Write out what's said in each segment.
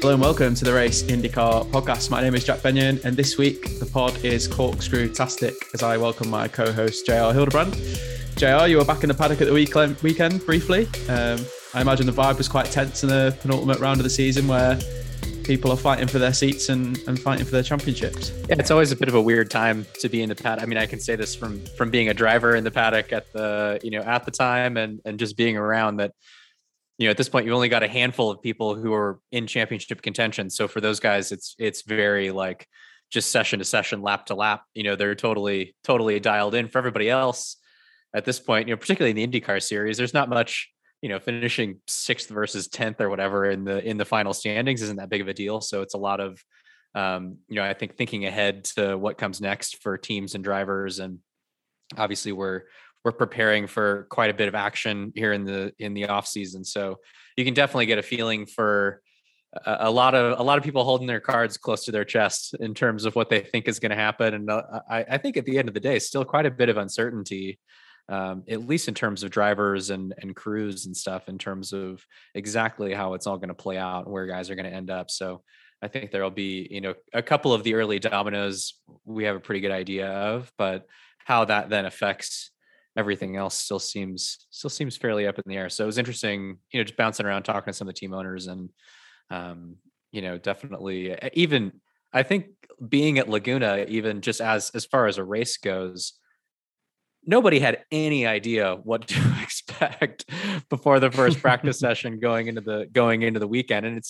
Hello and welcome to the Race IndyCar Podcast. My name is Jack Benyon, and this week the pod is Corkscrew-tastic as I welcome my co-host JR Hildebrand. JR, you were back in the paddock at the weekend briefly. I imagine the vibe was quite tense in the penultimate round of the season where people are fighting for their seats and fighting for their championships. Yeah, it's always a bit of a weird time to be in the paddock. I mean, I can say this from being a driver in the paddock at the time and just being around that, you know, at this point, you only got a handful of people who are in championship contention. So for those guys, it's very like just session to session, lap to lap, you know, they're totally dialed in. For everybody else at this point, you know, particularly in the IndyCar series, there's not much, you know, finishing 6th versus 10th or whatever in the final standings isn't that big of a deal. So it's a lot of, you know, I think thinking ahead to what comes next for teams and drivers. And obviously we're preparing for quite a bit of action here in the off season. So you can definitely get a feeling for a lot of people holding their cards close to their chest in terms of what they think is going to happen. And I think at the end of the day, still quite a bit of uncertainty. At least in terms of drivers and crews and stuff, in terms of exactly how it's all going to play out and where guys are going to end up. So I think there'll be, you know, a couple of the early dominoes we have a pretty good idea of, but how that then affects everything else still seems fairly up in the air. So it was interesting, you know, just bouncing around, talking to some of the team owners and, you know, definitely even, I think being at Laguna, even just as far as a race goes, nobody had any idea what to expect before the first practice session going into the weekend. And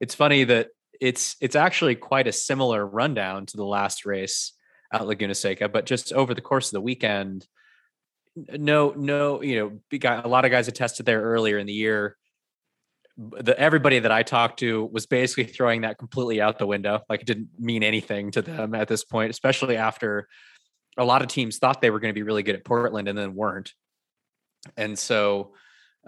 it's funny that it's actually quite a similar rundown to the last race at Laguna Seca, but just over the course of the weekend, no, you know, a lot of guys had tested there earlier in the year. Everybody that I talked to was basically throwing that completely out the window. Like it didn't mean anything to them at this point, especially after a lot of teams thought they were going to be really good at Portland and then weren't. And so,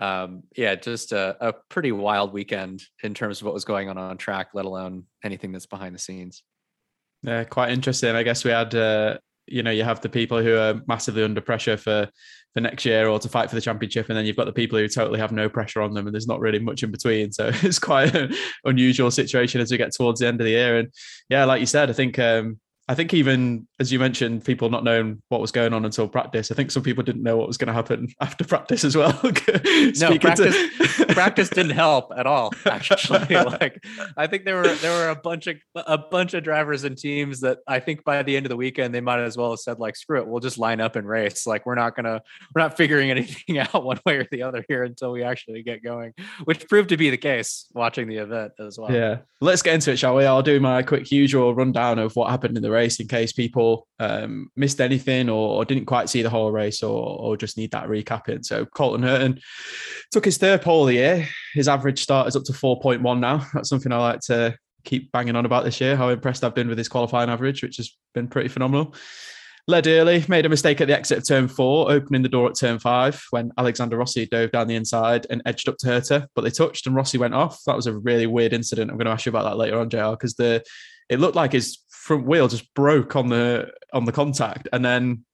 yeah, just a pretty wild weekend in terms of what was going on track, let alone anything that's behind the scenes. Yeah, quite interesting. I guess we had, you know, you have the people who are massively under pressure for next year or to fight for the championship. And then you've got the people who totally have no pressure on them and there's not really much in between. So it's quite an unusual situation as we get towards the end of the year. And yeah, like you said, I think even, as you mentioned, people not knowing what was going on until practice. I think some people didn't know what was going to happen after practice as well. No, practice didn't help at all, actually. Like, I think there were a bunch of drivers and teams that I think by the end of the weekend, they might as well have said, like, screw it, we'll just line up and race. Like, we're not figuring anything out one way or the other here until we actually get going, which proved to be the case watching the event as well. Yeah. Let's get into it, shall we? I'll do my quick usual rundown of what happened in the race in case people missed anything or didn't quite see the whole race or just need that recapping. So Colton Herta took his third pole of the year. His average start is up to 4.1 now. That's something I like to keep banging on about this year, how impressed I've been with his qualifying average, which has been pretty phenomenal. Led early, made a mistake at the exit of turn 4, opening the door at turn 5 when Alexander Rossi dove down the inside and edged up to Herta, but they touched and Rossi went off. That was a really weird incident. I'm going to ask you about that later on, JR, because it looked like his front wheel just broke on the contact and then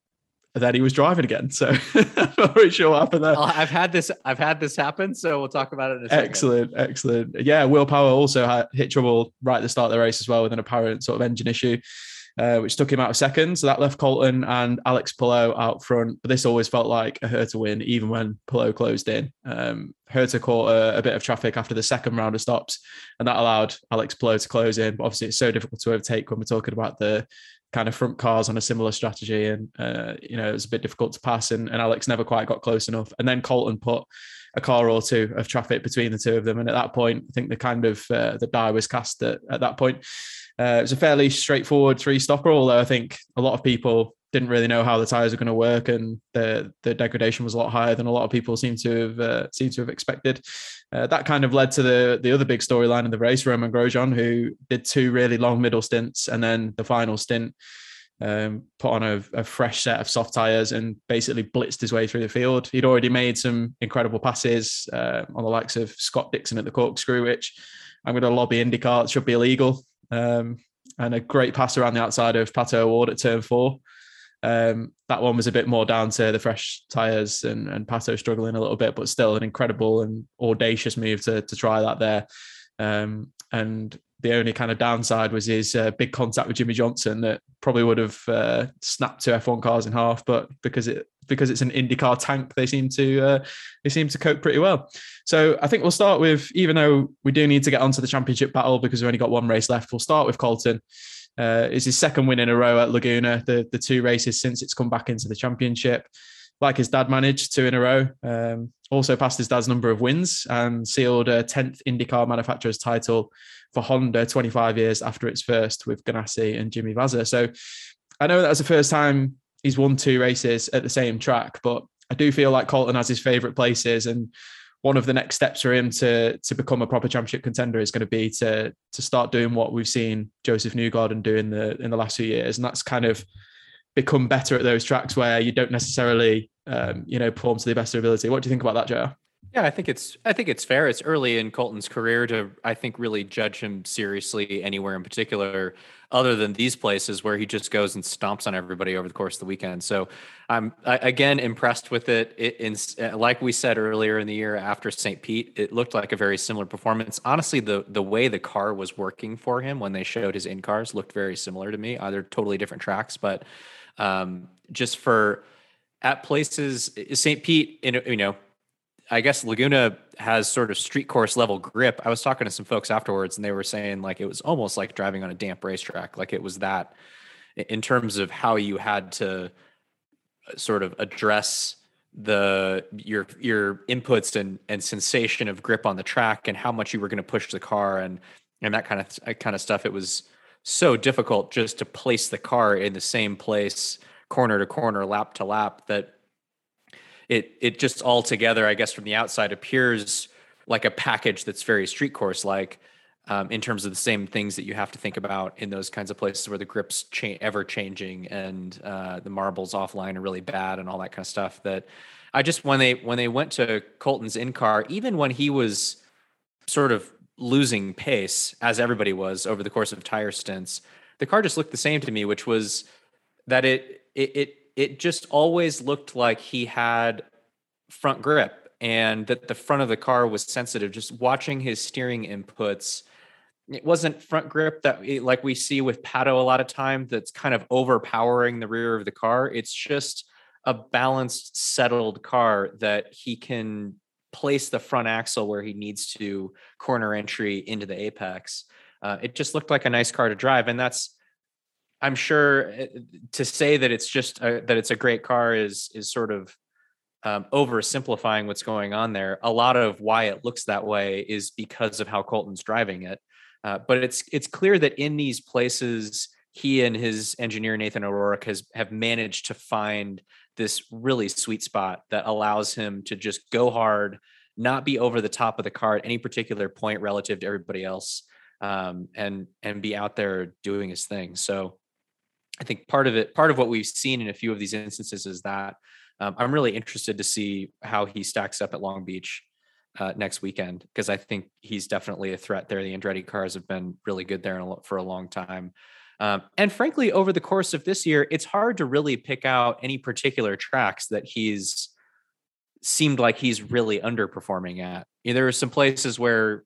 he was driving again. So I'm not really sure what happened there. I've had this happen, so we'll talk about it in a second. Excellent. Yeah, Will Power also hit trouble right at the start of the race as well with an apparent sort of engine issue, which took him out of second. So that left Colton and Alex Palou out front. But this always felt like a Herta win, even when Palou closed in. Herta caught a bit of traffic after the second round of stops, and that allowed Alex Palou to close in. But obviously, it's so difficult to overtake when we're talking about the kind of front cars on a similar strategy. And, you know, it was a bit difficult to pass, and Alex never quite got close enough. And then Colton put a car or two of traffic between the two of them. And at that point, I think the kind of the die was cast at that point. It was a fairly straightforward three-stopper, although I think a lot of people didn't really know how the tyres were going to work, and the degradation was a lot higher than a lot of people seem to have expected. That kind of led to the other big storyline of the race, Romain Grosjean, who did two really long middle stints, and then the final stint put on a fresh set of soft tyres and basically blitzed his way through the field. He'd already made some incredible passes on the likes of Scott Dixon at the Corkscrew, which I'm going to lobby IndyCar, it should be illegal. And a great pass around the outside of Pato O'Ward at turn 4. That one was a bit more down to the fresh tyres and Pato struggling a little bit, but still an incredible and audacious move to try that there. and the only kind of downside was his big contact with Jimmy Johnson that probably would have snapped two F1 cars in half, but because it's an IndyCar tank, they seem to cope pretty well. So I think we'll start with, even though we do need to get onto the championship battle because we've only got one race left, we'll start with Colton. It's his second win in a row at Laguna, the two races since it's come back into the championship. Like his dad managed, two in a row, also passed his dad's number of wins and sealed a 10th IndyCar manufacturer's title for Honda 25 years after its first with Ganassi and Jimmy Vazza. So I know that was the first time he's won two races at the same track, but I do feel like Colton has his favourite places, and one of the next steps for him to become a proper championship contender is going to be to start doing what we've seen Joseph Newgarden do in the last few years, and that's kind of become better at those tracks where you don't necessarily perform to the best of ability. What do you think about that, JR? Yeah, I think it's fair. It's early in Colton's career to, I think, really judge him seriously anywhere in particular, other than these places where he just goes and stomps on everybody over the course of the weekend. So I'm again impressed with it. Like we said earlier in the year after St. Pete, it looked like a very similar performance. Honestly, the way the car was working for him when they showed his in cars looked very similar to me. They're totally different tracks, but just for at places, St. Pete, I guess Laguna has sort of street course level grip. I was talking to some folks afterwards and they were saying like, it was almost like driving on a damp racetrack. Like it was that in terms of how you had to sort of address your inputs and sensation of grip on the track and how much you were going to push the car and that kind of stuff. It was so difficult just to place the car in the same place, corner to corner, lap to lap, that It just all together, I guess, from the outside appears like a package that's very street course like, in terms of the same things that you have to think about in those kinds of places where the grip's ever changing and the marbles offline are really bad and all that kind of stuff. That I just when they went to Colton's in-car, even when he was sort of losing pace as everybody was over the course of tire stints, the car just looked the same to me, which was that it just always looked like he had front grip and that the front of the car was sensitive. Just watching his steering inputs, it wasn't front grip that like we see with Pato a lot of time, that's kind of overpowering the rear of the car. It's just a balanced, settled car that he can place the front axle where he needs to, corner entry into the apex. It just looked like a nice car to drive. And that's, I'm sure, to say that it's just that it's a great car is sort of oversimplifying what's going on there. A lot of why it looks that way is because of how Colton's driving it. But it's clear that in these places, he and his engineer, Nathan O'Rourke, have managed to find this really sweet spot that allows him to just go hard, not be over the top of the car at any particular point relative to everybody else, and be out there doing his thing. So I think part of what we've seen in a few of these instances is that I'm really interested to see how he stacks up at Long Beach next weekend, because I think he's definitely a threat there. The Andretti cars have been really good there for a long time. And frankly, over the course of this year, it's hard to really pick out any particular tracks that he's seemed like he's really underperforming at. There are some places where,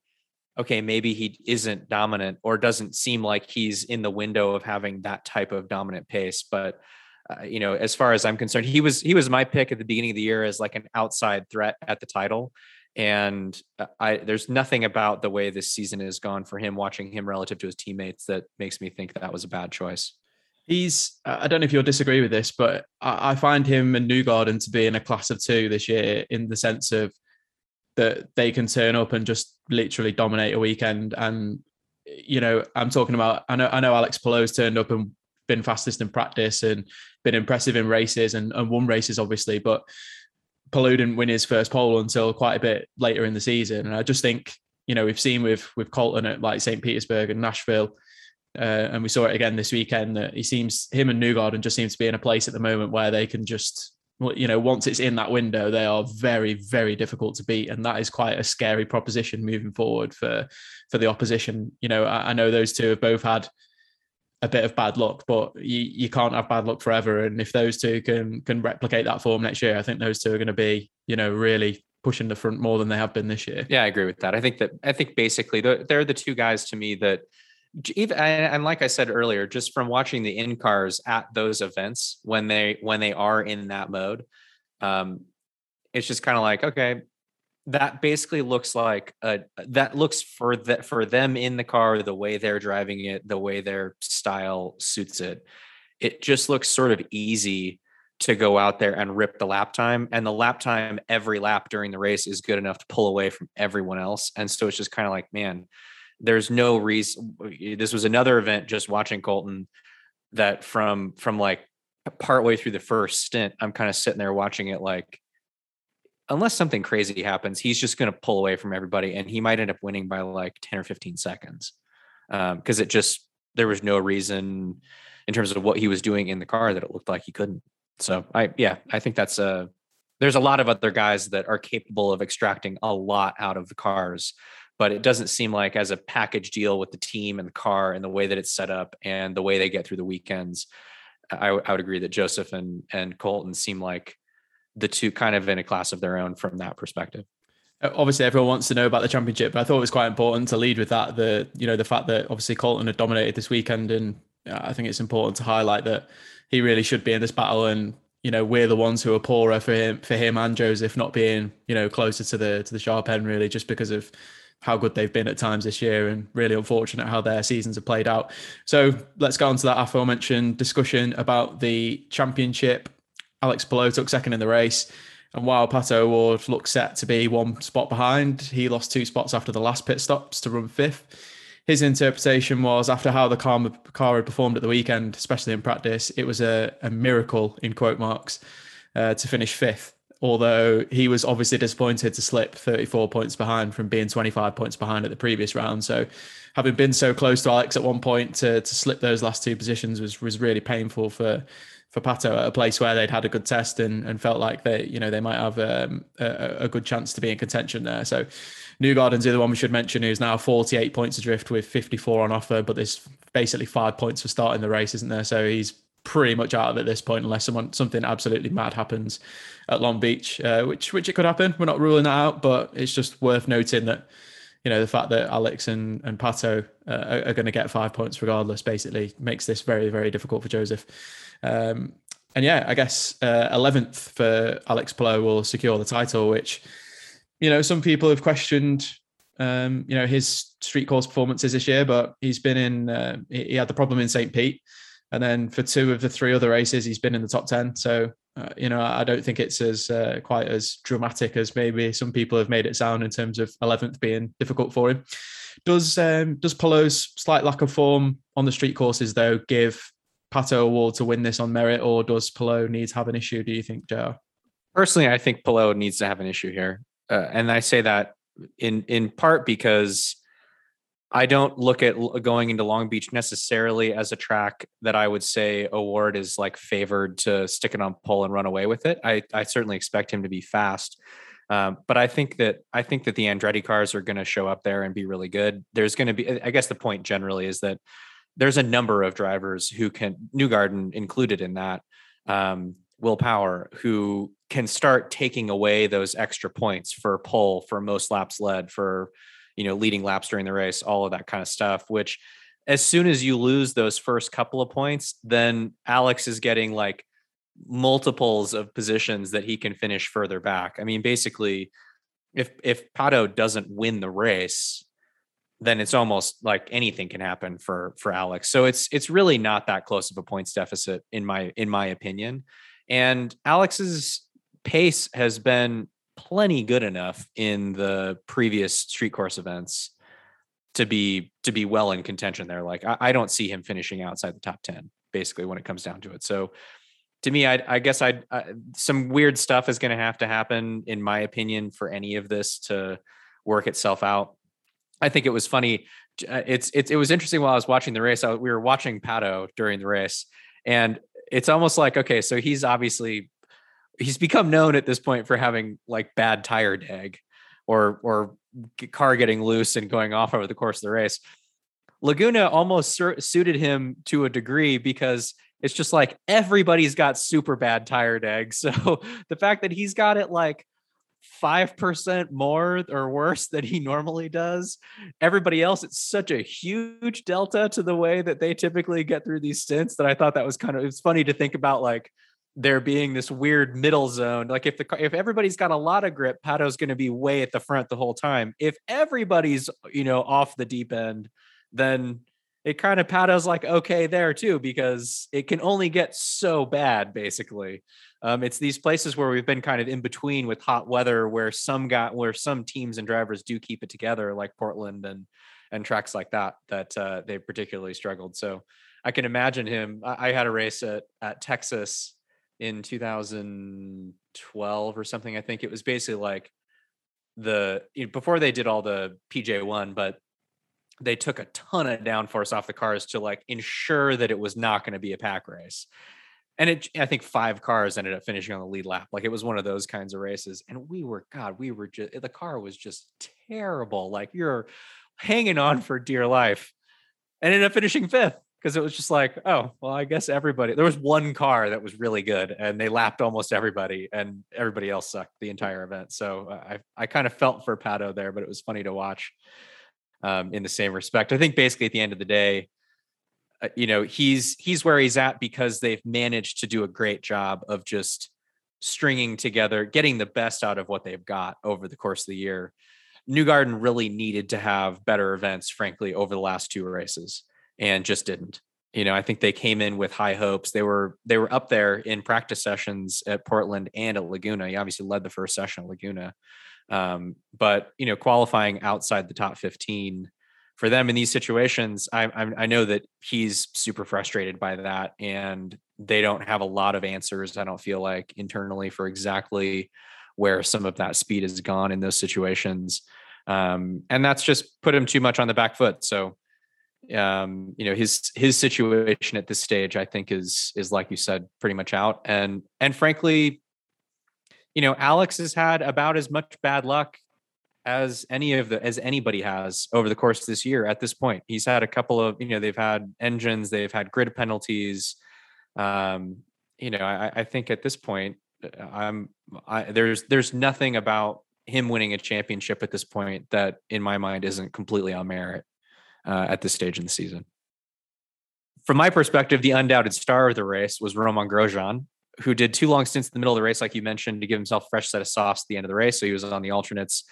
okay, maybe he isn't dominant or doesn't seem like he's in the window of having that type of dominant pace. But, as far as I'm concerned, he was my pick at the beginning of the year as like an outside threat at the title. And there's nothing about the way this season has gone for him, watching him relative to his teammates, that makes me think that was a bad choice. I don't know if you'll disagree with this, but I find him and Newgarden to be in a class of two this year, in the sense of that they can turn up and just literally dominate a weekend. And, I'm talking about, I know Alex Palou's turned up and been fastest in practice and been impressive in races and won races, obviously, but Palou didn't win his first pole until quite a bit later in the season. And I just think, we've seen with Colton at like St. Petersburg and Nashville, and we saw it again this weekend, that him and Newgarden just seems to be in a place at the moment where they can just, once it's in that window, they are very, very difficult to beat. And that is quite a scary proposition moving forward for the opposition. I know those two have both had a bit of bad luck, but you can't have bad luck forever. And if those two can replicate that form next year, I think those two are going to be, really pushing the front more than they have been this year. Yeah, I agree with that. I think basically they're the two guys to me that, even, and like I said earlier, just from watching the in-cars at those events when they are in that mode, it's just kind of like, okay, that basically looks like for them in the car, the way they're driving it, the way their style suits it. It just looks sort of easy to go out there and rip the lap time, and the lap time every lap during the race is good enough to pull away from everyone else. And so it's just kind of like, man, there's no reason. This was another event, just watching Colton, that from like partway through the first stint, I'm kind of sitting there watching it like, unless something crazy happens, he's just going to pull away from everybody, and he might end up winning by like 10 or 15 seconds. Cause it just, there was no reason in terms of what he was doing in the car that it looked like he couldn't. So I think that's there's a lot of other guys that are capable of extracting a lot out of the cars, but it doesn't seem like as a package deal with the team and the car and the way that it's set up and the way they get through the weekends, I would agree that Joseph and Colton seem like the two kind of in a class of their own from that perspective. Obviously, everyone wants to know about the championship, but I thought it was quite important to lead with that. The fact that obviously Colton had dominated this weekend, and I think it's important to highlight that he really should be in this battle, and we're the ones who are poorer for him and Joseph not being closer to the sharp end, really, just because of how good they've been at times this year, and really unfortunate how their seasons have played out. So let's go on to that aforementioned discussion about the championship. Alex Palou took second in the race, and while Pato O'Ward looked set to be one spot behind, he lost two spots after the last pit stops to run fifth. His interpretation was, after how the car had performed at the weekend, especially in practice, it was a miracle, in quote marks, to finish fifth, although he was obviously disappointed to slip 34 points behind from being 25 points behind at the previous round. So having been so close to Alex at one point, to slip those last two positions was really painful for Pato, at a place where they'd had a good test and felt like they might have a good chance to be in contention there. So Newgarden's the other one we should mention, who's now 48 points adrift with 54 on offer, but there's basically 5 points for starting the race, isn't there? So he's pretty much out of it at this point, unless something absolutely mad happens at Long Beach, which it could happen. We're not ruling that out, but it's just worth noting that, the fact that Alex and Pato are going to get 5 points regardless basically makes this very, very difficult for Joseph. I guess 11th for Alex Palou will secure the title, which, some people have questioned, his street course performances this year, but he's been in, he had the problem in St. Pete. And then for two of the three other races, he's been in the top 10. So, I don't think it's as quite as dramatic as maybe some people have made it sound in terms of 11th being difficult for him. Does Palou's slight lack of form on the street courses, though, give Pato O'Ward to win this on merit, or does Palou need to have an issue, do you think, Joe? Personally, I think Palou needs to have an issue here. And I say that in part because I don't look at going into Long Beach necessarily as a track that I would say O'Ward is like favored to stick it on pole and run away with it. I certainly expect him to be fast. But I think that the Andretti cars are going to show up there and be really good. There's going to be, I guess the point generally is that there's a number of drivers who can, Newgarden included in that, Will Power, who can start taking away those extra points for pole, for most laps led, for leading laps during the race, all of that kind of stuff, which as soon as you lose those first couple of points, then Alex is getting like multiples of positions that he can finish further back. I mean, basically if Pato doesn't win the race, then it's almost like anything can happen for Alex. So it's really not that close of a points deficit in my opinion. And Alex's pace has been plenty good enough in the previous street course events to be well in contention there. Like I don't see him finishing outside the top 10 basically when it comes down to it. So to me, I guess some weird stuff is going to have to happen in my opinion for any of this to work itself out. I think it was funny. It was interesting while I was watching the race. We were watching Pato during the race, and it's almost like, okay, so he's obviously, he's become known at this point for having like bad tire dag or car getting loose and going off over the course of the race. Laguna almost suited him to a degree because it's just like everybody's got super bad tire dag. So the fact that he's got it like 5% more or worse than he normally does. Everybody else, it's such a huge delta to the way that they typically get through these stints that I thought that was kind of, it's funny to think about, like there being this weird middle zone. Like if everybody's got a lot of grip, Pato's going to be way at the front the whole time. If everybody's, you know, off the deep end, then it kind of Pato's like, okay, there too, because it can only get so bad basically. It's these places where we've been kind of in between with hot weather, where some teams and drivers do keep it together, like Portland and tracks like that they particularly struggled. So I can imagine him. I had a race at Texas in 2012 or something. I think it was basically like before they did all the PJ1, but they took a ton of downforce off the cars to like ensure that it was not going to be a pack race. And I think 5 cars ended up finishing on the lead lap. Like it was one of those kinds of races. And we were just, the car was just terrible. Like you're hanging on for dear life, and ended up finishing 5th. Cause it was just like, oh, well, I guess everybody, there was one car that was really good and they lapped almost everybody and everybody else sucked the entire event. So I kind of felt for Pato there, but it was funny to watch in the same respect. I think basically at the end of the day, you know, he's where he's at because they've managed to do a great job of just stringing together, getting the best out of what they've got over the course of the year. Newgarden really needed to have better events, frankly, over the last 2 races and just didn't. You know, I think they came in with high hopes. They were up there in practice sessions at Portland and at Laguna. He obviously led the first session at Laguna. But, you know, qualifying outside the top 15 for them in these situations, I know that he's super frustrated by that, and they don't have a lot of answers, I don't feel like, internally for exactly where some of that speed is gone in those situations. And that's just put him too much on the back foot. So, you know, his situation at this stage, I think is like you said, pretty much out. And frankly, you know, Alex has had about as much bad luck as anybody has over the course of this year. At this point, he's had a couple of, you know, they've had engines, they've had grid penalties. You know, I think at this point, there's nothing about him winning a championship at this point that, in my mind, isn't completely on merit at this stage in the season. From my perspective, the undoubted star of the race was Romain Grosjean, who did 2 long stints in the middle of the race, like you mentioned, to give himself a fresh set of softs at the end of the race. So he was on the alternates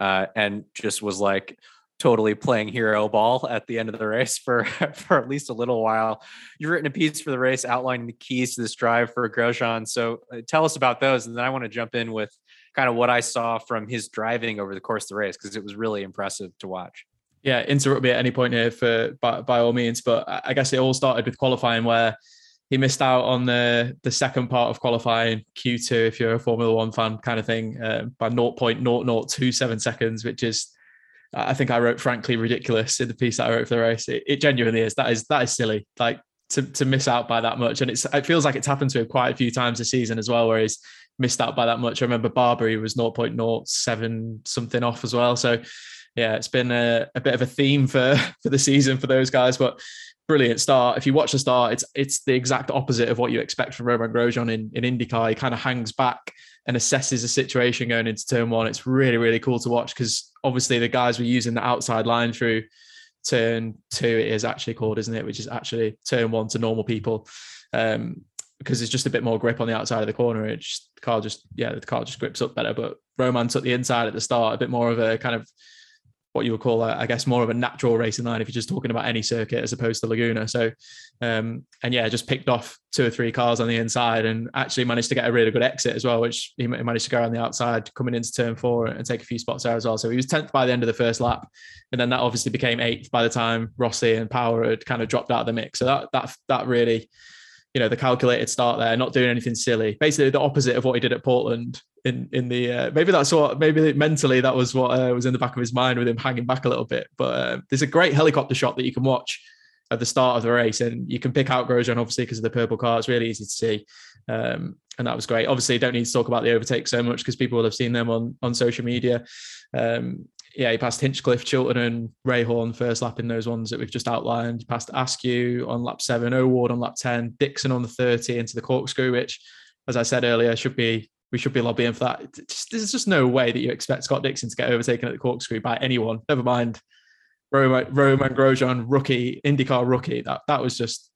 and just was like totally playing hero ball at the end of the race for at least a little while. You've written a piece for the race outlining the keys to this drive for Grosjean. So tell us about those. And then I want to jump in with kind of what I saw from his driving over the course of the race, because it was really impressive to watch. Yeah, interrupt me at any point here by all means. But I guess it all started with qualifying, where he missed out on the second part of qualifying, Q2, if you're a Formula One fan kind of thing, by 0.0027 seconds, which is, I think I wrote, frankly ridiculous in the piece that I wrote for the race. It genuinely is. That is silly, like to miss out by that much. And it feels like it's happened to him quite a few times this season as well, where he's missed out by that much. I remember Barber, he was 0.07 something off as well. So yeah, it's been a bit of a theme for the season for those guys, but brilliant start. If you watch the start, it's the exact opposite of what you expect from Romain Grosjean in IndyCar. He kind of hangs back and assesses the situation going into turn 1. It's really, really cool to watch, because obviously the guys were using the outside line through turn 2. It is actually called, isn't it? Which is actually turn 1 to normal people, because there's just a bit more grip on the outside of the corner. The car just grips up better. But Romain took the inside at the start, a bit more of a kind of what you would call, I guess, more of a natural racing line if you're just talking about any circuit as opposed to Laguna. So, and yeah, just picked off 2 or 3 cars on the inside, and actually managed to get a really good exit as well, which he managed to go around the outside coming into turn 4 and take a few spots there as well. So he was 10th by the end of the first lap. And then that obviously became 8th by the time Rossi and Power had kind of dropped out of the mix. So that really, you know, the calculated start there, not doing anything silly. Basically the opposite of what he did at Portland in the, maybe mentally that was what was in the back of his mind with him hanging back a little bit. But there's a great helicopter shot that you can watch at the start of the race, and you can pick out Grosjean obviously because of the purple car. It's really easy to see. And that was great. Obviously don't need to talk about the overtake so much because people will have seen them on social media. Yeah, he passed Hinchcliffe, Chilton and Rahorn first lap in those ones that we've just outlined. He passed Askew on lap 7, O'Ward on lap 10, Dixon on the 30 into the Corkscrew, which, as I said earlier, should be we should be lobbying for that. There's just no way that you expect Scott Dixon to get overtaken at the Corkscrew by anyone. Never mind Romain Grosjean, rookie, IndyCar rookie. That was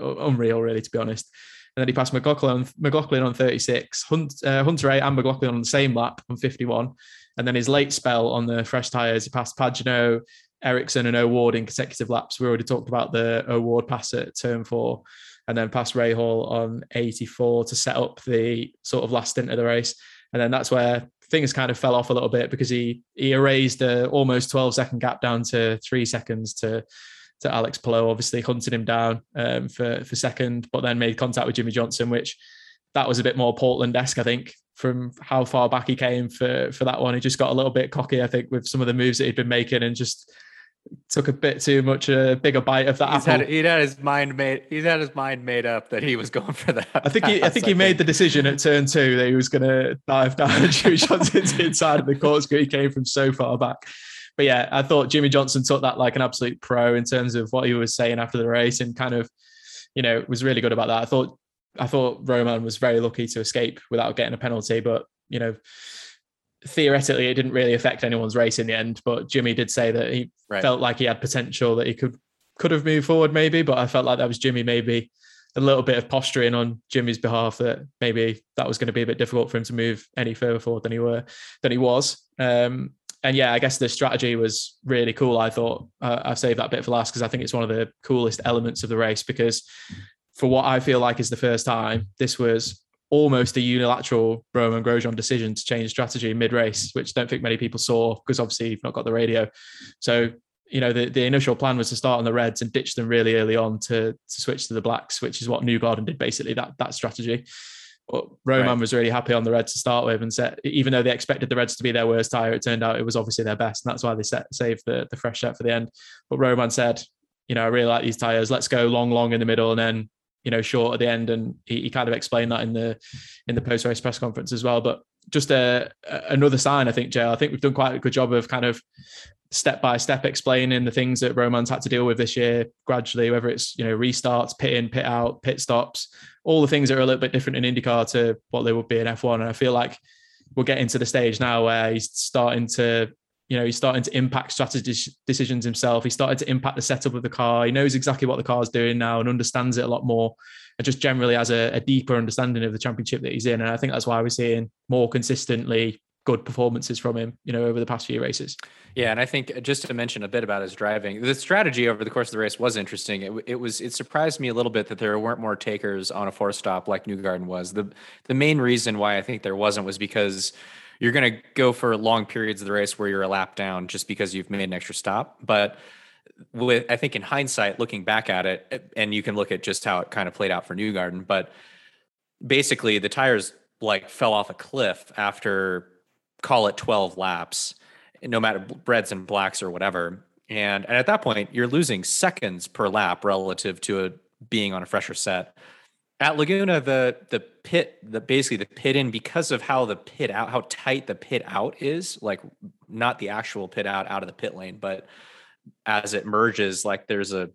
unreal, really, to be honest. And then he passed McLaughlin on 36, Hunter A and McLaughlin on the same lap on 51. And then his late spell on the fresh tyres, he passed Pagenaud, Ericsson and O'Ward in consecutive laps. We already talked about the O'Ward pass at turn 4, and then passed Ray Hall on 84 to set up the sort of last stint of the race. And then that's where things kind of fell off a little bit, because he erased an almost 12-second gap down to 3 seconds to Alex Palou, obviously hunting him down for second, but then made contact with Jimmy Johnson, which that was a bit more Portland-esque, I think, from how far back he came for that one. He just got a little bit cocky, I think, with some of the moves that he'd been making, and just took a bit too much bigger bite of that apple. He'd had his mind made up that he was going for that. I think he made the decision at turn 2 that he was going to dive down Jimmy Johnson's inside of the Corkscrew. He came from so far back. But yeah, I thought Jimmy Johnson took that like an absolute pro in terms of what he was saying after the race, and kind of, you know, was really good about that. I thought Romain was very lucky to escape without getting a penalty, but, you know, theoretically it didn't really affect anyone's race in the end. But Jimmy did say that he felt like he had potential, that he could have moved forward maybe, but I felt like that was Jimmy, maybe a little bit of posturing on Jimmy's behalf, that maybe that was going to be a bit difficult for him to move any further forward than he was. And yeah, I guess the strategy was really cool, I thought. I saved that bit for last because I think it's one of the coolest elements of the race, because for what I feel like is the first time, this was almost a unilateral Romain Grosjean decision to change strategy mid-race, which I don't think many people saw because obviously you've not got the radio. So, you know, the initial plan was to start on the reds and ditch them really early on to switch to the blacks, which is what Newgarden did, basically, that strategy. But Romain was really happy on the reds to start with, and said, even though they expected the reds to be their worst tyre, it turned out it was obviously their best, and that's why they saved the fresh set for the end. But Romain said, you know, I really like these tyres, let's go long in the middle and then, you know, short at the end. And he kind of explained that in the post-race press conference as well. But just another sign, I think, JR, I think we've done quite a good job of kind of step-by-step explaining the things that Romain's had to deal with this year gradually, whether it's, you know, restarts, pit in, pit out, pit stops, all the things that are a little bit different in IndyCar to what they would be in F1. And I feel like we're getting to the stage now where he's starting to impact strategy decisions himself. He started to impact the setup of the car. He knows exactly what the car's doing now and understands it a lot more, and just generally has a deeper understanding of the championship that he's in. And I think that's why we're seeing more consistently good performances from him, you know, over the past few races. Yeah. And I think just to mention a bit about his driving, the strategy over the course of the race was interesting. It surprised me a little bit that there weren't more takers on a four stop like Newgarden was. The main reason why I think there wasn't was because you're going to go for long periods of the race where you're a lap down just because you've made an extra stop. But I think in hindsight, looking back at it, and you can look at just how it kind of played out for Newgarden, but basically the tires like fell off a cliff after, call it 12 laps, no matter reds and blacks or whatever. And at that point, you're losing seconds per lap relative to being on a fresher set. At Laguna, the pit in, because of how tight the pit out is, like not the actual pit out of the pit lane, but as it merges, like there's the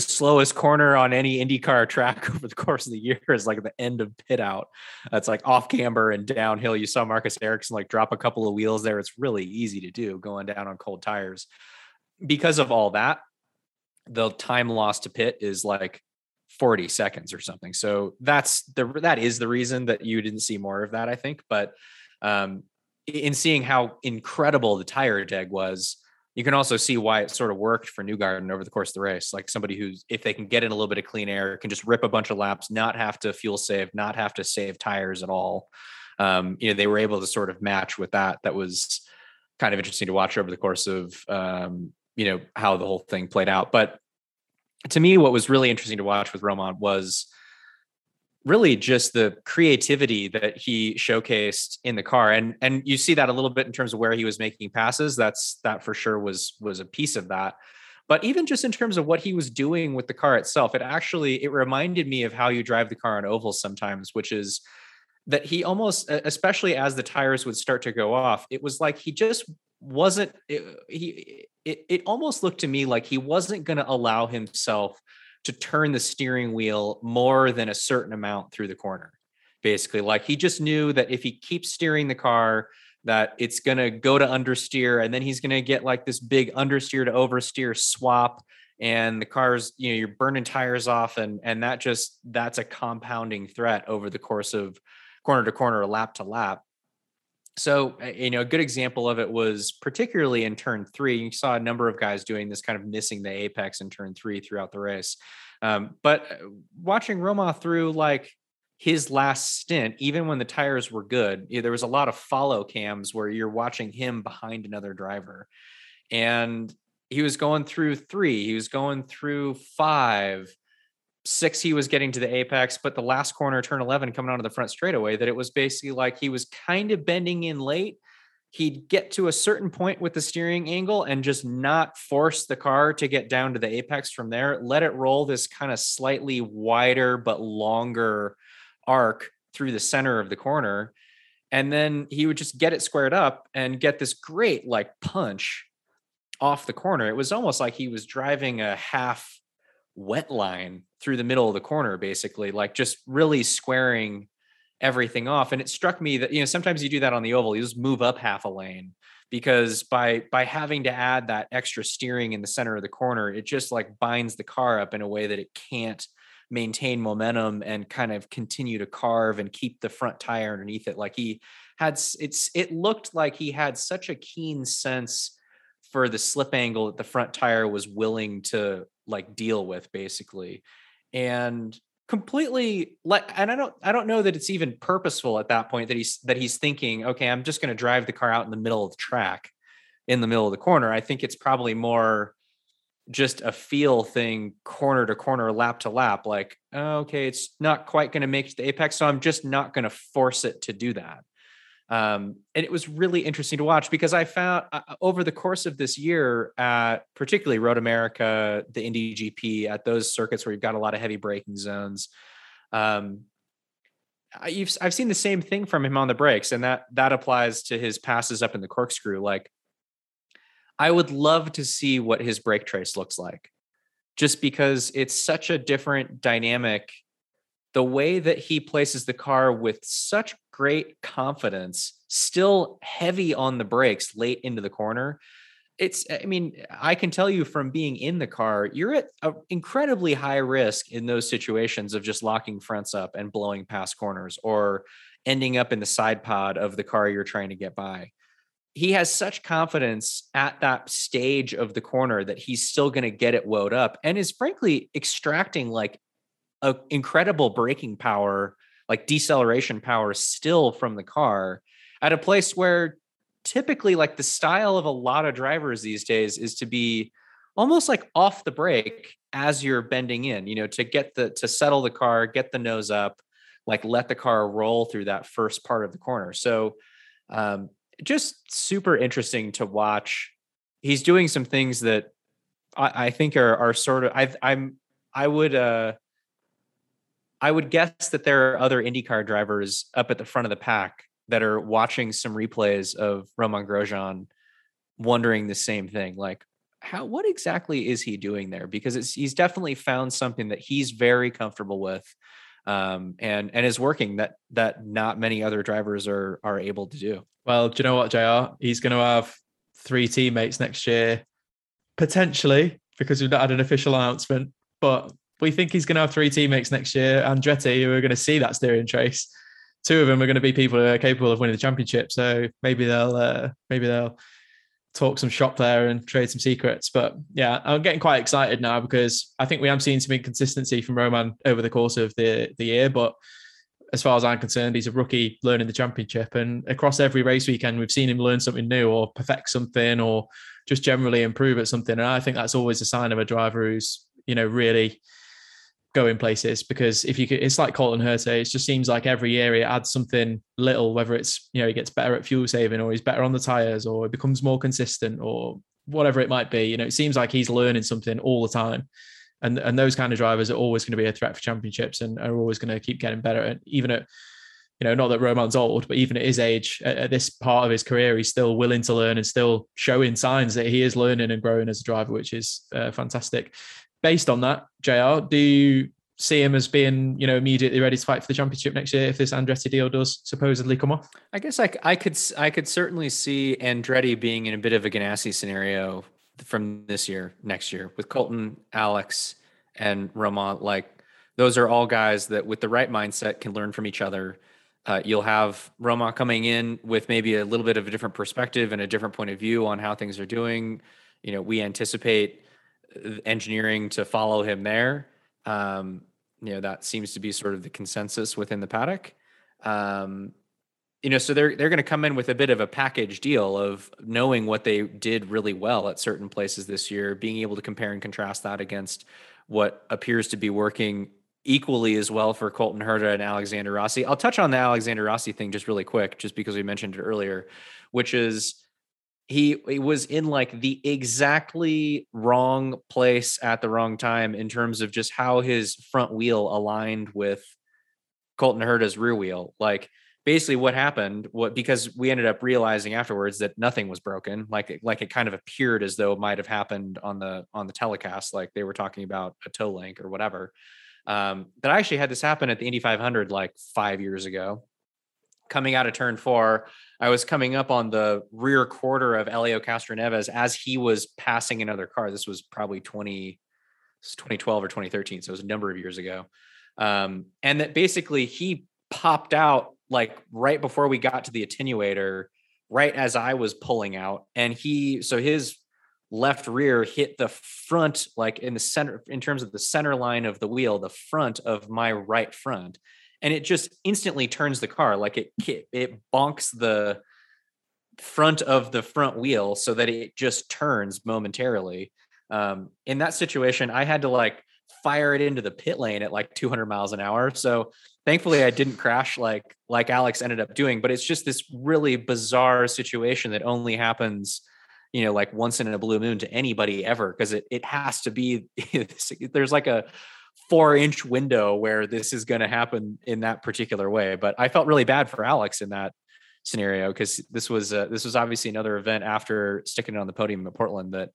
slowest corner on any IndyCar track over the course of the year is like the end of pit out. That's like off camber and downhill. You saw Marcus Ericsson like drop a couple of wheels there. It's really easy to do going down on cold tires. Because of all that, the time loss to pit is like 40 seconds or something. So that is the reason that you didn't see more of that, I think. But in seeing how incredible the tire deg was, you can also see why it sort of worked for Newgarden over the course of the race. Like somebody who's, if they can get in a little bit of clean air, can just rip a bunch of laps, not have to fuel save, not have to save tires at all. You know, they were able to sort of match with that. That was kind of interesting to watch over the course of, you know, how the whole thing played out. But to me, what was really interesting to watch with Romain was really just the creativity that he showcased in the car. And you see that a little bit in terms of where he was making passes. That for sure was a piece of that. But even just in terms of what he was doing with the car itself, it reminded me of how you drive the car on ovals sometimes, which is that he almost, especially as the tires would start to go off, it was like he just wasn't, it almost looked to me like he wasn't going to allow himself to turn the steering wheel more than a certain amount through the corner. basically. Like, he just knew that if he keeps steering the car, that it's going to go to understeer, and then he's going to get like this big understeer to oversteer swap, and the car's, you know, you're burning tires off, and that just, that's a compounding threat over the course of corner to corner, lap to lap. So, you know, a good example of it was particularly in turn three. You saw a number of guys doing this, kind of missing the apex in turn three throughout the race. But watching Romain through like his last stint, even when the tires were good, there was a lot of follow cams where you're watching him behind another driver. And he was going through three, he was going through five, six, he was getting to the apex, but the last corner, turn 11, coming onto the front straightaway, that it was basically like he was kind of bending in late. He'd get to a certain point with the steering angle and just not force the car to get down to the apex from there, let it roll this kind of slightly wider but longer arc through the center of the corner. And then he would just get it squared up and get this great like punch off the corner. It was almost like he was driving a half wet line through the middle of the corner, basically, like just really squaring everything off. And it struck me that, you know, sometimes you do that on the oval, you just move up half a lane, because by having to add that extra steering in the center of the corner, it just like binds the car up in a way that it can't maintain momentum and kind of continue to carve and keep the front tire underneath it. Like he had, it looked like he had such a keen sense for the slip angle that the front tire was willing to like deal with, basically. And completely like, and I don't know that it's even purposeful at that point, that he's thinking, okay, I'm just going to drive the car out in the middle of the track, in the middle of the corner. I think it's probably more just a feel thing, corner to corner, lap to lap, like, okay, it's not quite going to make it to the apex, so I'm just not going to force it to do that. And it was really interesting to watch, because I found over the course of this year, particularly Road America, the Indy GP, at those circuits where you've got a lot of heavy braking zones, I've seen the same thing from him on the brakes, and that applies to his passes up in the corkscrew. Like, I would love to see what his brake trace looks like, just because it's such a different dynamic. The way that he places the car with such great confidence, still heavy on the brakes late into the corner. I mean, I can tell you from being in the car, you're at an incredibly high risk in those situations of just locking fronts up and blowing past corners, or ending up in the side pod of the car you're trying to get by. He has such confidence at that stage of the corner that he's still going to get it wound up, and is frankly extracting like an incredible braking power, like deceleration power, still from the car, at a place where typically like the style of a lot of drivers these days is to be almost like off the brake as you're bending in, you know, to settle the car, get the nose up, like let the car roll through that first part of the corner. So just super interesting to watch. He's doing some things that I think are sort of, I would guess that there are other IndyCar drivers up at the front of the pack that are watching some replays of Romain Grosjean, wondering the same thing. Like, what exactly is he doing there? Because he's definitely found something that he's very comfortable with, and is working that not many other drivers are able to do. Well, do you know what, JR? He's going to have three teammates next year, potentially, because we've not had an official announcement, but we think he's going to have three teammates next year. Andretti, who are going to see that steering trace. Two of them are going to be people who are capable of winning the championship. So maybe they'll talk some shop there and trade some secrets. But yeah, I'm getting quite excited now, because I think we have seen some inconsistency from Romain over the course of the year. But as far as I'm concerned, he's a rookie learning the championship. And across every race weekend, we've seen him learn something new, or perfect something, or just generally improve at something. And I think that's always a sign of a driver who's, you know, really going places, because if you could, it's like Colton Herta. It just seems like every year he adds something little, whether it's, you know, he gets better at fuel saving, or he's better on the tires, or he becomes more consistent, or whatever it might be. You know, it seems like he's learning something all the time, and those kind of drivers are always going to be a threat for championships, and are always going to keep getting better. And even at, you know, not that Romain's old, but even at his age, at this part of his career, he's still willing to learn and still showing signs that he is learning and growing as a driver, which is fantastic. Based on that, JR, do you see him as being, you know, immediately ready to fight for the championship next year if this Andretti deal does supposedly come off? I guess I could certainly see Andretti being in a bit of a Ganassi scenario from this year, next year, with Colton, Alex, and Romain. Like, those are all guys that with the right mindset can learn from each other. You'll have Romain coming in with maybe a little bit of a different perspective and a different point of view on how things are doing. You know, we anticipate engineering to follow him there. You know, that seems to be sort of the consensus within the paddock. You know, so they're going to come in with a bit of a package deal of knowing what they did really well at certain places this year, being able to compare and contrast that against what appears to be working equally as well for Colton Herta and Alexander Rossi. I'll touch on the Alexander Rossi thing just really quick, just because we mentioned it earlier, which is he was in like the exactly wrong place at the wrong time in terms of just how his front wheel aligned with Colton Herta's rear wheel. Like, basically what happened, because we ended up realizing afterwards that nothing was broken. Like it kind of appeared as though it might've happened on the telecast, like they were talking about a toe link or whatever. That I actually had this happen at the Indy 500, like 5 years ago, coming out of turn 4. I was coming up on the rear quarter of Elio Castroneves as he was passing another car. This was probably 2012 or 2013. So it was a number of years ago. And that basically he popped out, like right before we got to the attenuator, right as I was pulling out, and so his left rear hit the front, like in the center, in terms of the center line of the wheel, the front of my right front. And it just instantly turns the car. Like it bonks the front of the front wheel so that it just turns momentarily. In that situation, I had to like fire it into the pit lane at like 200 miles an hour. So thankfully I didn't crash like Alex ended up doing, but it's just this really bizarre situation that only happens, you know, like once in a blue moon to anybody ever. Cause it has to be, there's like a 4-inch window where this is going to happen in that particular way. But I felt really bad for Alex in that scenario. Cause this was obviously another event after sticking it on the podium at Portland that,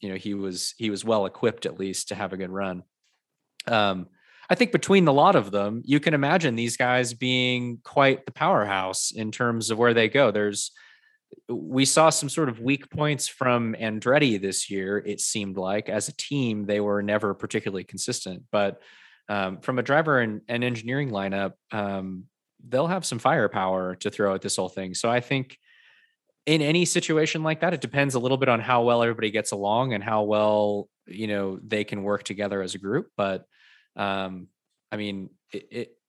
you know, he was well equipped at least to have a good run. I think between the lot of them, you can imagine these guys being quite the powerhouse in terms of where they go. We saw some sort of weak points from Andretti this year. It seemed like as a team, they were never particularly consistent, but from a driver and engineering lineup, they'll have some firepower to throw at this whole thing. So I think in any situation like that, it depends a little bit on how well everybody gets along and how well, you know, they can work together as a group. But I mean,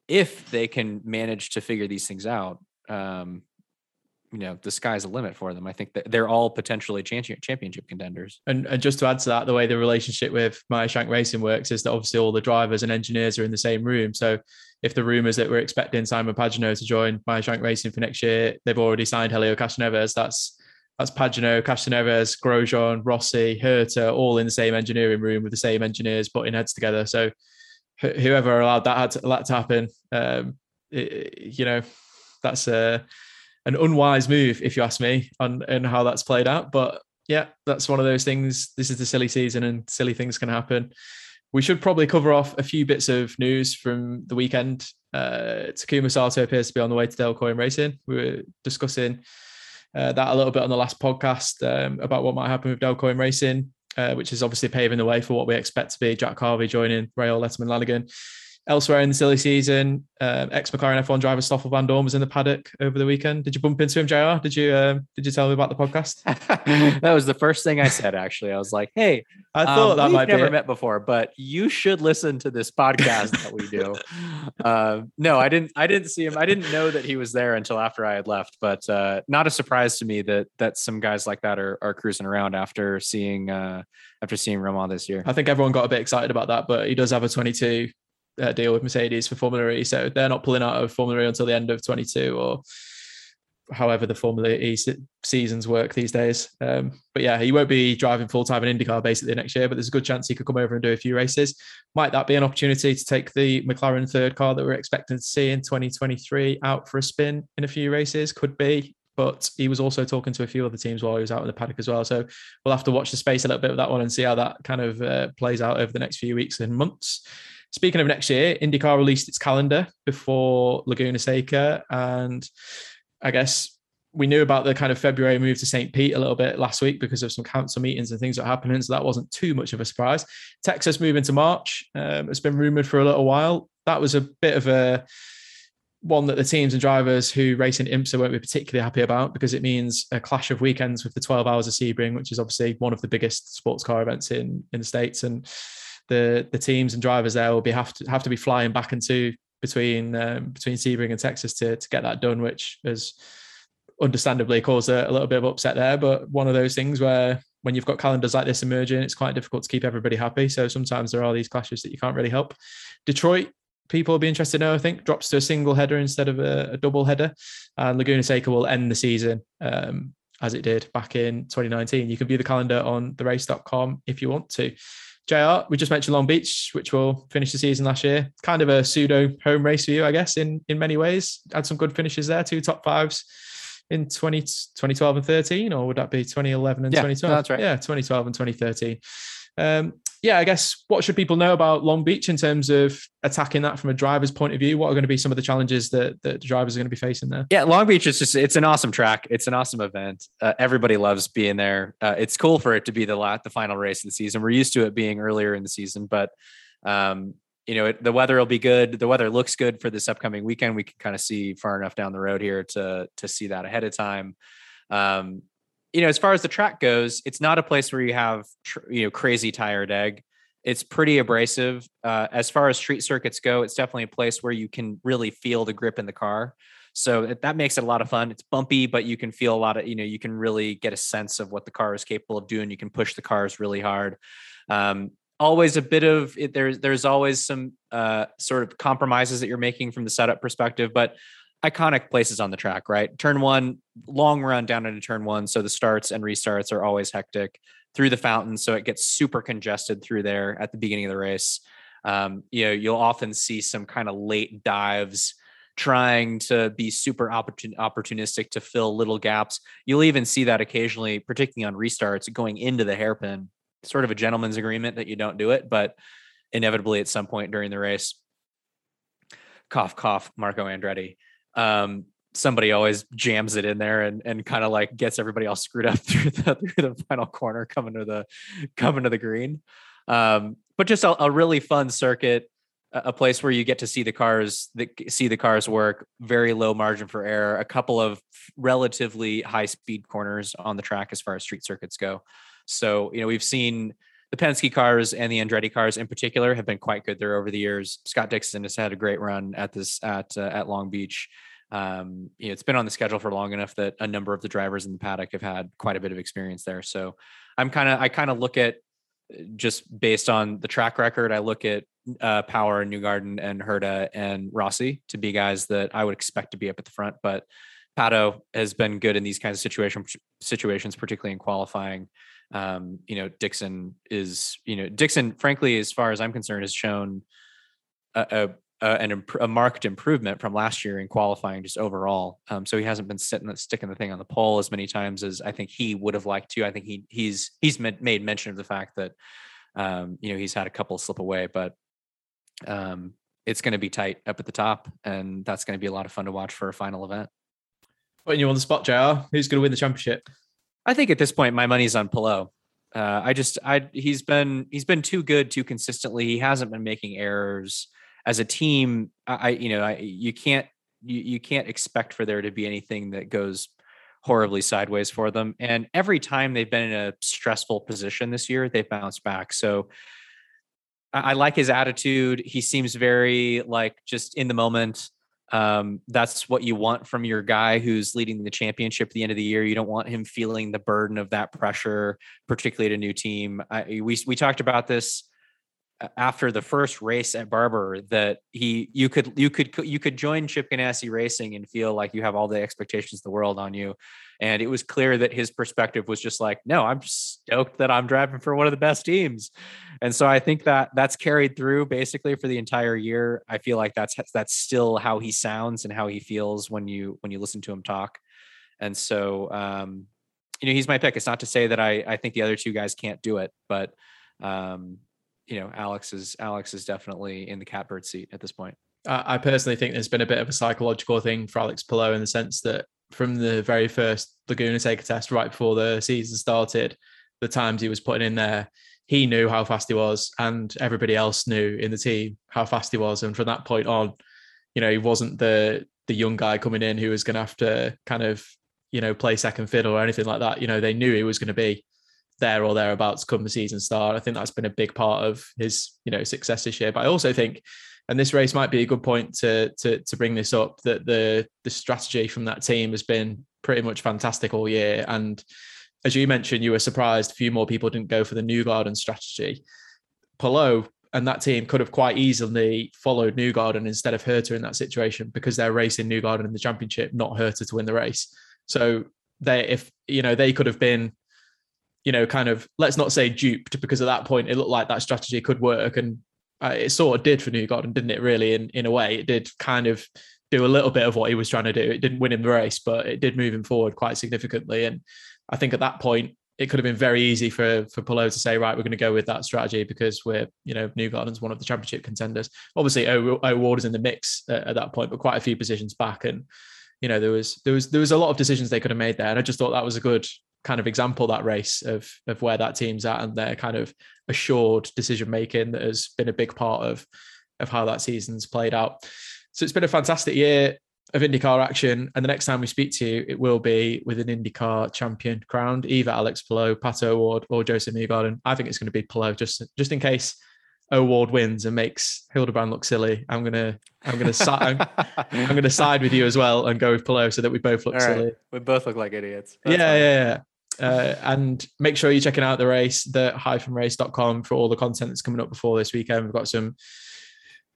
if they can manage to figure these things out, you know, the sky's the limit for them. I think that they're all potentially championship contenders. And just to add to that, the way the relationship with Meyer Shank Racing works is that obviously all the drivers and engineers are in the same room. So if the rumors that we're expecting Simon Pagenaud to join Meyer Shank Racing for next year, they've already signed Helio Castroneves. That's Pagenaud, Castroneves, Grosjean, Rossi, Herta, all in the same engineering room with the same engineers putting heads together. So whoever allowed that to happen, you know, that's an unwise move, if you ask me, on how that's played out. But yeah, that's one of those things. This is the silly season and silly things can happen. We should probably cover off a few bits of news from the weekend. Takuma Sato appears to be on the way to Dale Coyne Racing. We were discussing that a little bit on the last podcast about what might happen with Dale Coyne Racing, which is obviously paving the way for what we expect to be Jack Harvey joining Rail Letterman Lanigan. Elsewhere in the silly season, ex-McLaren F1 driver Stoffel van Dorn was in the paddock over the weekend. Did you bump into him, JR? Did you tell me about the podcast? That was the first thing I said, actually. I was like, hey, I thought that might be it. We've never met before, but you should listen to this podcast that we do. No, I didn't see him. I didn't know that he was there until after I had left, but not a surprise to me that some guys like that are cruising around after seeing Romain this year. I think everyone got a bit excited about that, but he does have a 22 deal with Mercedes for Formula E, so they're not pulling out of Formula E until the end of 22 or however the Formula E seasons work these days. But yeah, he won't be driving full-time in IndyCar basically next year, but there's a good chance he could come over and do a few races. Might that be an opportunity to take the McLaren third car that we're expecting to see in 2023 out for a spin in a few races? Could be, but he was also talking to a few other teams while he was out in the paddock as well, so we'll have to watch the space a little bit with that one and see how that kind of plays out over the next few weeks and months. Speaking of next year, IndyCar released its calendar before Laguna Seca, and I guess we knew about the kind of February move to St. Pete a little bit last week because of some council meetings and things that were happening, so that wasn't too much of a surprise. Texas moving to March. It's been rumoured for a little while. That was a bit of a one that the teams and drivers who race in IMSA won't be particularly happy about, because it means a clash of weekends with the 12 hours of Sebring, which is obviously one of the biggest sports car events in the States. And the teams and drivers there will be have to be flying back and to between Sebring and Texas to get that done, which has understandably caused a little bit of upset there. But one of those things where when you've got calendars like this emerging, it's quite difficult to keep everybody happy. So sometimes there are these clashes that you can't really help. Detroit, people will be interested to know, I think, drops to a single header instead of a double header. And Laguna Seca will end the season as it did back in 2019. You can view the calendar on therace.com if you want to. JR, we just mentioned Long Beach, which will finish the season last year. Kind of a pseudo home race for you, I guess, in many ways. Had some good finishes there, 2 top 5s in 2012 and 13, or would that be 2011 and 2012? That's right. Yeah, 2012 and 2013. I guess what should people know about Long Beach in terms of attacking that from a driver's point of view? What are going to be some of the challenges that the drivers are going to be facing there? Yeah, Long Beach is it's an awesome track. It's an awesome event. Everybody loves being there. It's cool for it to be the final race of the season. We're used to it being earlier in the season, but the weather will be good. The weather looks good for this upcoming weekend. We can kind of see far enough down the road here to see that ahead of time. As far as the track goes, it's not a place where you have, crazy tire deg. It's pretty abrasive. As far as street circuits go, it's definitely a place where you can really feel the grip in the car. So that makes it a lot of fun. It's bumpy, but you can feel a lot of, you can really get a sense of what the car is capable of doing. You can push the cars really hard. Always a bit of it. There's always some sort of compromises that you're making from the setup perspective, but iconic places on the track, right? Turn 1, long run down into turn 1. So the starts and restarts are always hectic through the fountain. So it gets super congested through there at the beginning of the race. You'll often see some kind of late dives trying to be super opportunistic to fill little gaps. You'll even see that occasionally, particularly on restarts, going into the hairpin, sort of a gentleman's agreement that you don't do it, but inevitably at some point during the race, cough, cough, Marco Andretti. Somebody always jams it in there and kind of like gets everybody all screwed up through the final corner coming to the green. But just a really fun circuit, a place where you get to see the cars work, very low margin for error, a couple of relatively high speed corners on the track as far as street circuits go. So, we've seen the Penske cars and the Andretti cars in particular have been quite good there over the years. Scott Dixon has had a great run at Long Beach. It's been on the schedule for long enough that a number of the drivers in the paddock have had quite a bit of experience there. So I kind of look at, just based on the track record, I look at Power and Newgarden and Herta and Rossi to be guys that I would expect to be up at the front, but Pato has been good in these kinds of situations, particularly in qualifying. Dixon is, Dixon, frankly, as far as I'm concerned, has shown a marked improvement from last year in qualifying just overall. So he hasn't been sticking the thing on the pole as many times as I think he would have liked to. I think he's made mention of the fact that, he's had a couple slip away, but it's going to be tight up at the top, and that's going to be a lot of fun to watch for a final event. Putting you on the spot, JR, who's going to win the championship? I think at this point, my money's on Palou. He's been too good, too consistently. He hasn't been making errors as a team. You can't expect for there to be anything that goes horribly sideways for them. And every time they've been in a stressful position this year, they've bounced back. So I like his attitude. He seems very like just in the moment. That's what you want from your guy who's leading the championship at the end of the year. You don't want him feeling the burden of that pressure, particularly at a new team. We talked about this after the first race at Barber, that you could join Chip Ganassi Racing and feel like you have all the expectations of the world on you. And it was clear that his perspective was just like, no, I'm stoked that I'm driving for one of the best teams. And so I think that that's carried through basically for the entire year. I feel like that's still how he sounds and how he feels when you listen to him talk. And so, he's my pick. It's not to say that I think the other two guys can't do it, but you know, Alex is definitely in the catbird seat at this point. I personally think there's been a bit of a psychological thing for Alex Palou in the sense that from the very first Laguna Seca test, right before the season started, the times he was putting in there, he knew how fast he was, and everybody else knew in the team how fast he was. And from that point on, you know, he wasn't the young guy coming in who was going to have to kind of, you know, play second fiddle or anything like that. You know, they knew he was going to be there or thereabouts come the season start. I think that's been a big part of his, you know, success this year. But I also think, and this race might be a good point to bring this up, that the strategy from that team has been pretty much fantastic all year. And as you mentioned, you were surprised a few more people didn't go for the Newgarden strategy. Palou and that team could have quite easily followed Newgarden instead of Herta in that situation, because they're racing Newgarden in the championship, not Herta to win the race. So they, if you know, they could have been, you know, kind of, let's not say duped, because at that point it looked like that strategy could work, and it sort of did for Newgarden, didn't it? Really, in a way, it did kind of do a little bit of what he was trying to do. It didn't win him the race, but it did move him forward quite significantly. And I think at that point, it could have been very easy for Palou to say, right, we're going to go with that strategy because we're, you know, Newgarden's one of the championship contenders. Obviously, O'Ward is in the mix at that point, but quite a few positions back, and you know, there was a lot of decisions they could have made there. And I just thought that was a good kind of example, that race, of where that team's at and their kind of assured decision making that has been a big part of how that season's played out. So it's been a fantastic year of IndyCar action, and the next time we speak to you, it will be with an IndyCar champion crowned, either Alex Palou, Pato O'Ward, or Joseph Newgarden. I think it's going to be Palou, just in case O'Ward wins and makes Hildebrand look silly. I'm gonna side with you as well and go with Palou, so that we both look silly. We both look like idiots. That's fine. And make sure you're checking out the race, the-race.com, for all the content that's coming up before this weekend. We've got some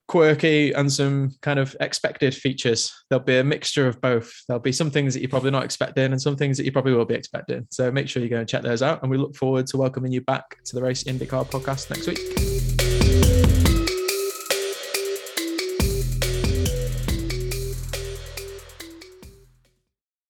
quirky and some kind of expected features. There'll be a mixture of both. There'll be some things that you're probably not expecting and some things that you probably will be expecting. So make sure you go and check those out, and we look forward to welcoming you back to the Race IndyCar podcast next week.